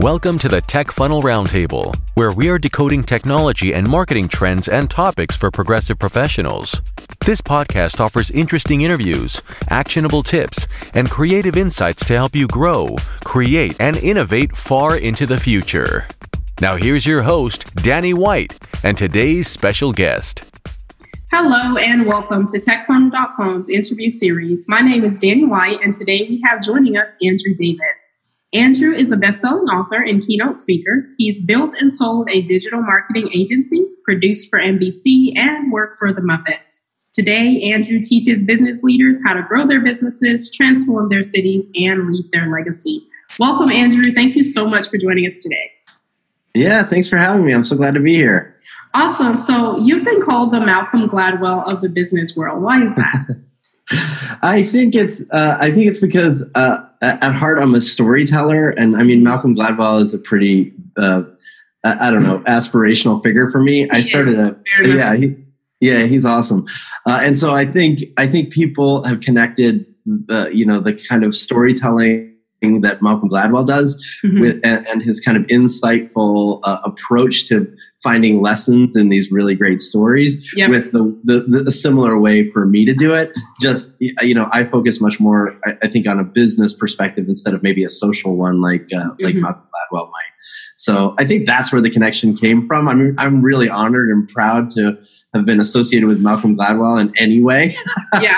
Welcome to the Tech Funnel Roundtable, where we are decoding technology and marketing trends and topics for progressive professionals. This podcast offers interesting interviews, actionable tips, and creative insights to help you grow, create, and innovate far into the future. Now here's your host, Danny White, and today's special guest. Hello and welcome to TechFunnel.com's interview series. My name is Danny White, and today we have joining us Andrew Davis. Andrew is a best-selling author and keynote speaker. He's built and sold a digital marketing agency, produced for NBC, and worked for the Muppets. Today, Andrew teaches business leaders how to grow their businesses, transform their cities, and leave their legacy. Welcome, Andrew. Thank you so much for joining us today. Yeah, thanks for having me. I'm so glad to be here. Awesome. So you've been called the Malcolm Gladwell of the business world. Why is that? I think it's because at heart I'm a storyteller, and I mean Malcolm Gladwell is a pretty aspirational figure for me. He's awesome, and so I think people have connected the kind of storytelling that Malcolm Gladwell does with, and his kind of insightful approach to finding lessons in these really great stories with the similar way for me to do it. Just, I focus much more, I think, on a business perspective instead of maybe a social one like Malcolm Gladwell might. So I think that's where the connection came from. I mean, I'm really honored and proud to have been associated with Malcolm Gladwell in any way. Yeah.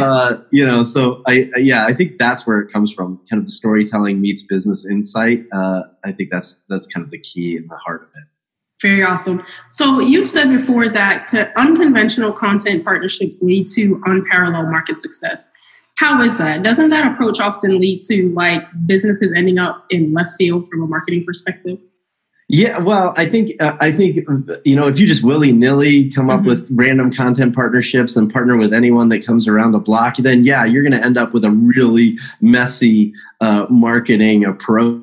I think that's where it comes from. Kind of the storytelling meets business insight. I think that's kind of the key and the heart of it. Very awesome. So you've said before that unconventional content partnerships lead to unparalleled market success. How is that? Doesn't that approach often lead to businesses ending up in left field from a marketing perspective? Yeah, well, I think if you just willy-nilly come up with random content partnerships and partner with anyone that comes around the block, then you're going to end up with a really messy marketing approach.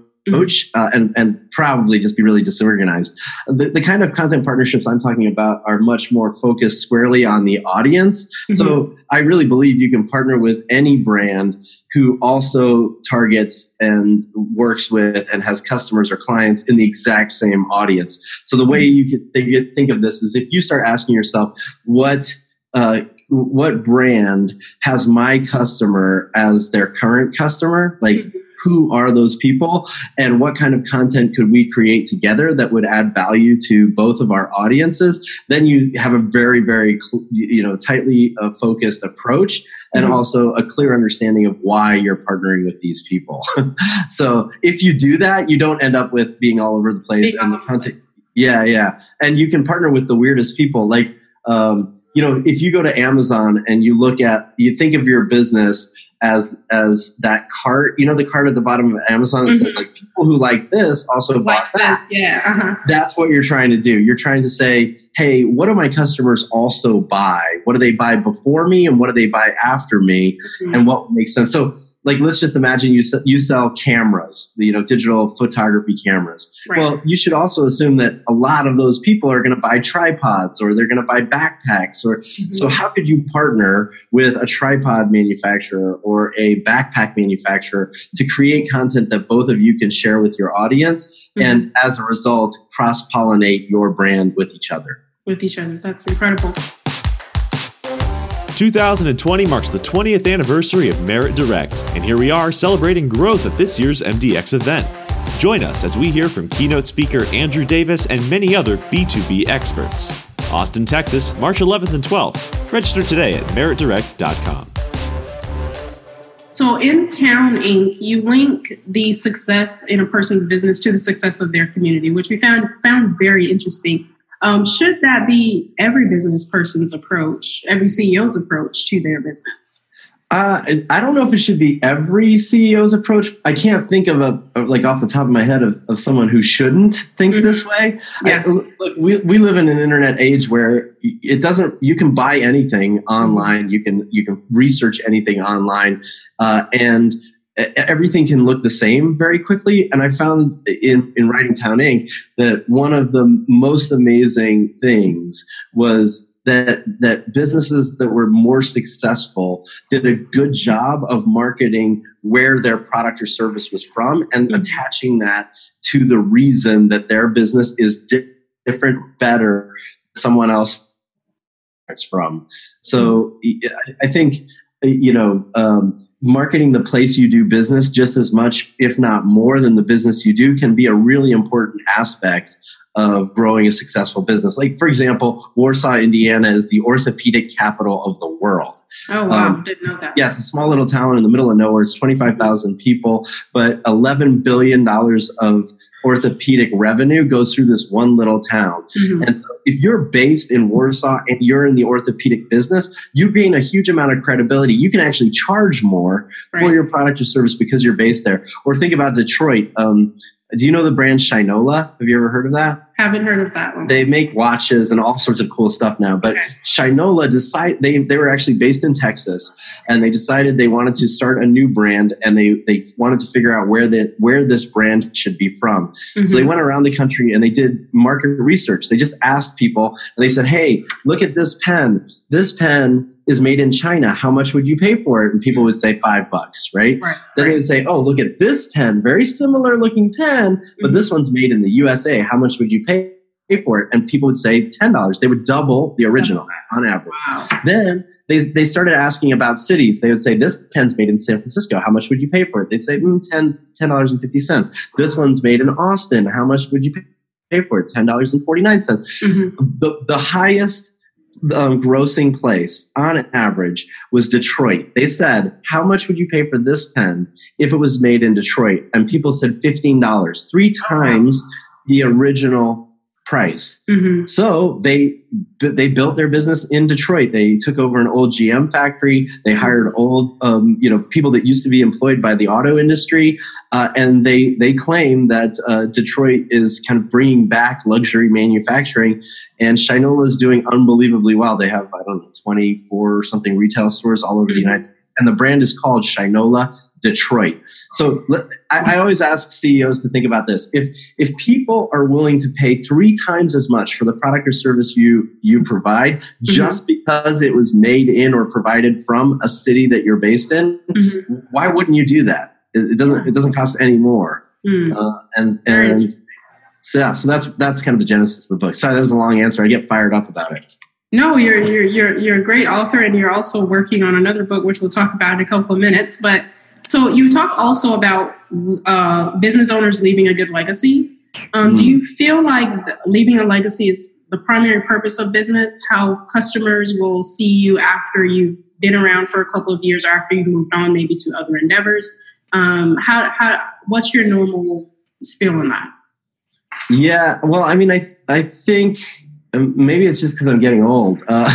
And probably just be really disorganized. The kind of content partnerships I'm talking about are much more focused squarely on the audience. So I really believe you can partner with any brand who also targets and works with and has customers or clients in the exact same audience. So the way you can think of this is if you start asking yourself, what brand has my customer as their current customer? Who are those people, and what kind of content could we create together that would add value to both of our audiences? Then you have a very, very tightly focused approach, and also a clear understanding of why you're partnering with these people. So if you do that, you don't end up with being all over the place and the content. Yeah, and you can partner with the weirdest people. If you go to Amazon and you think of your business as that cart, the cart at the bottom of Amazon that says people who like this also bought that. That's what you're trying to do. You're trying to say, hey, what do my customers also buy? What do they buy before me, and what do they buy after me, and what makes sense? So let's just imagine you sell cameras, digital photography cameras. Right. Well, you should also assume that a lot of those people are going to buy tripods, or they're going to buy backpacks. So how could you partner with a tripod manufacturer or a backpack manufacturer to create content that both of you can share with your audience and as a result, cross-pollinate your brand with each other? That's incredible. 2020 marks the 20th anniversary of Merit Direct, and here we are celebrating growth at this year's MDX event. Join us as we hear from keynote speaker Andrew Davis and many other B2B experts. Austin, Texas, March 11th and 12th. Register today at meritdirect.com. So in Town Inc., you link the success in a person's business to the success of their community, which we found very interesting. Should that be every business person's approach, every CEO's approach to their business? I don't know if it should be every CEO's approach. I can't think of off the top of my head of someone who shouldn't think this way. Yeah. We live in an internet age where you can buy anything online. You can research anything online, and everything can look the same very quickly. And I found in writing Town Inc. that one of the most amazing things was that businesses that were more successful did a good job of marketing where their product or service was from and attaching that to the reason that their business is different, better, someone else it's from. So I think, marketing the place you do business just as much, if not more than the business you do, can be a really important aspect of growing a successful business. Like, for example, Warsaw, Indiana is the orthopedic capital of the world. Oh, wow. Didn't know that. Yeah, it's a small little town in the middle of nowhere. It's 25,000 people, but $11 billion of orthopedic revenue goes through this one little town. Mm-hmm. And so if you're based in Warsaw and you're in the orthopedic business, you gain a huge amount of credibility. You can actually charge more for your product or service because you're based there. Or think about Detroit. Do you know the brand Shinola? Have you ever heard of that? Haven't heard of that one. They make watches and all sorts of cool stuff now. But Shinola decided, they were actually based in Texas, and they decided they wanted to start a new brand, and they wanted to figure out where this brand should be from. Mm-hmm. So they went around the country and they did market research. They just asked people and they said, "Hey, look at this pen. This pen is made in China. How much would you pay for it?" And people would say $5, right? Then they would say, "Oh, look at this pen, very similar looking pen, but this one's made in the USA. How much would you pay for it?" And people would say $10. They would double the original on average. Wow. Then they started asking about cities. They would say, "This pen's made in San Francisco. How much would you pay for it?" They'd say, $10.50. "This one's made in Austin. How much would you pay for it?" $10.49. Mm-hmm. The highest grossing place on average was Detroit. They said, "How much would you pay for this pen if it was made in Detroit?" And people said $15, 3 times the original price. Mm-hmm. So they built their business in Detroit. They took over an old GM factory. They hired old people that used to be employed by the auto industry, and they claim that Detroit is kind of bringing back luxury manufacturing. And Shinola is doing unbelievably well. They have 24 or something retail stores all over the United States, and the brand is called Shinola Detroit. So I always ask CEOs to think about this. If people are willing to pay 3 times as much for the product or service you provide, just because it was made in or provided from a city that you're based in, why wouldn't you do that? It doesn't cost any more. So that's kind of the genesis of the book. Sorry, that was a long answer. I get fired up about it. No, you're a great author, and you're also working on another book, which we'll talk about in a couple of minutes. But so you talk also about business owners leaving a good legacy. Do you feel like leaving a legacy is the primary purpose of business? How customers will see you after you've been around for a couple of years, or after you've moved on maybe to other endeavors? What's your normal spiel on that? Yeah, well, I think maybe it's just because I'm getting old. Well,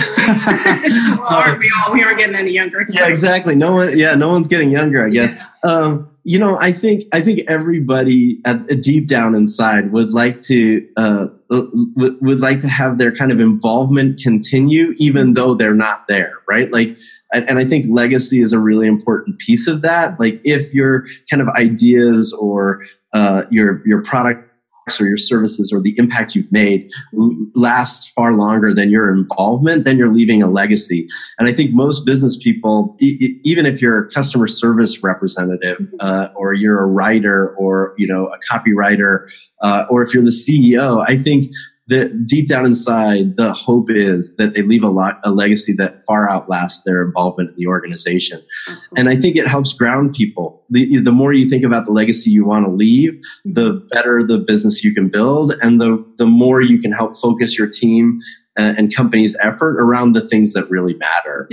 aren't we all? We aren't getting any younger. So. Yeah, exactly. No one's getting younger, I guess. Yeah. I think everybody deep down inside would like to have their kind of involvement continue, even though they're not there, right? Like, and I think legacy is a really important piece of that. Like, if your kind of ideas or your product or your services or the impact you've made lasts far longer than your involvement, then you're leaving a legacy. And I think most business people, even if you're a customer service representative or you're a writer or a copywriter or if you're the CEO, I think that deep down inside, the hope is that they leave a legacy that far outlasts their involvement in the organization. Absolutely. And I think it helps ground people. The more you think about the legacy you want to leave, the better the business you can build, and the more you can help focus your team and company's effort around the things that really matter.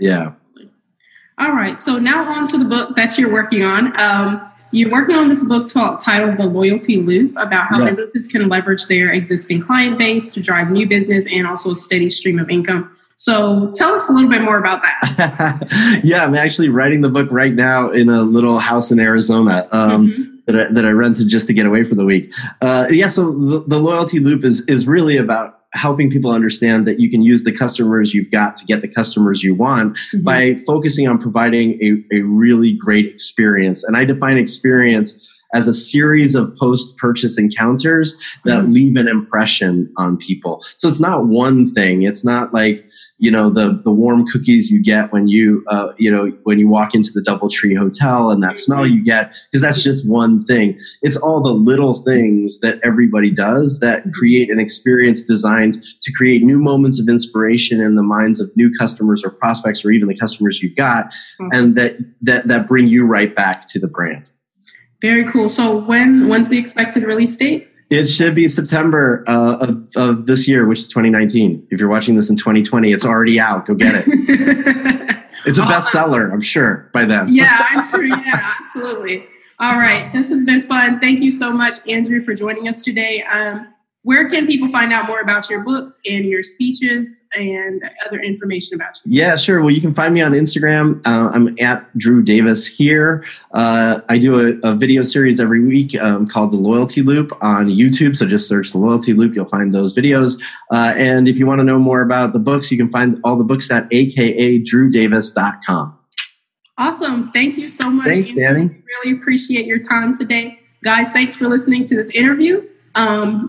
Yeah. All right. So now on to the book that you're working on. You're working on this book titled The Loyalty Loop, about how businesses can leverage their existing client base to drive new business and also a steady stream of income. So tell us a little bit more about that. Yeah, I'm actually writing the book right now in a little house in Arizona that I rented just to get away for the week. So the Loyalty Loop is really about helping people understand that you can use the customers you've got to get the customers you want by focusing on providing a really great experience. And I define experience as a series of post-purchase encounters that leave an impression on people. So it's not one thing. It's not like, you know, the warm cookies you get when you, when you walk into the Double Tree Hotel and that smell you get, because that's just one thing. It's all the little things that everybody does that create an experience designed to create new moments of inspiration in the minds of new customers or prospects or even the customers you've got, and that bring you right back to the brand. Very cool. So when's the expected release date? It should be September of this year, which is 2019. If you're watching this in 2020, it's already out. Go get it. It's a bestseller, I'm sure, by then. Yeah, I'm sure. Yeah, absolutely. All right. This has been fun. Thank you so much, Andrew, for joining us today. Where can people find out more about your books and your speeches and other information about you? Yeah, sure. Well, you can find me on Instagram. I'm at Drew Davis here. I do a video series every week called The Loyalty Loop on YouTube. So just search The Loyalty Loop. You'll find those videos. And if you want to know more about the books, you can find all the books at akadrewdavis.com. Awesome. Thank you so much. Thanks, Danny. We really appreciate your time today. Guys, thanks for listening to this interview.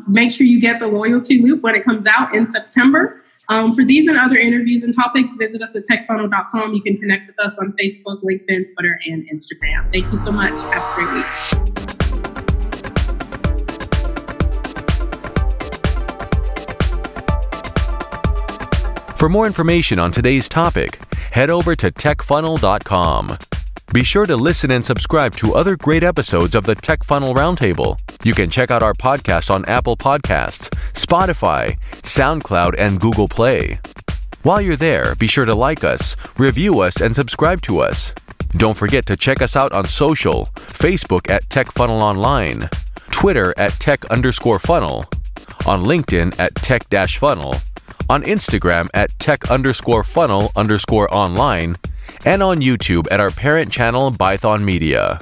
Make sure you get The Loyalty Loop when it comes out in September. For these and other interviews and topics, visit us at TechFunnel.com. You can connect with us on Facebook, LinkedIn, Twitter, and Instagram. Thank you so much. Have a great week. For more information on today's topic, head over to TechFunnel.com. Be sure to listen and subscribe to other great episodes of the Tech Funnel Roundtable. You can check out our podcast on Apple Podcasts, Spotify, SoundCloud, and Google Play. While you're there, be sure to like us, review us, and subscribe to us. Don't forget to check us out on social, Facebook at Tech Funnel Online, Twitter at Tech_Funnel, on LinkedIn at Tech-Funnel, on Instagram at Tech_Funnel_online, and on YouTube at our parent channel, Bython Media.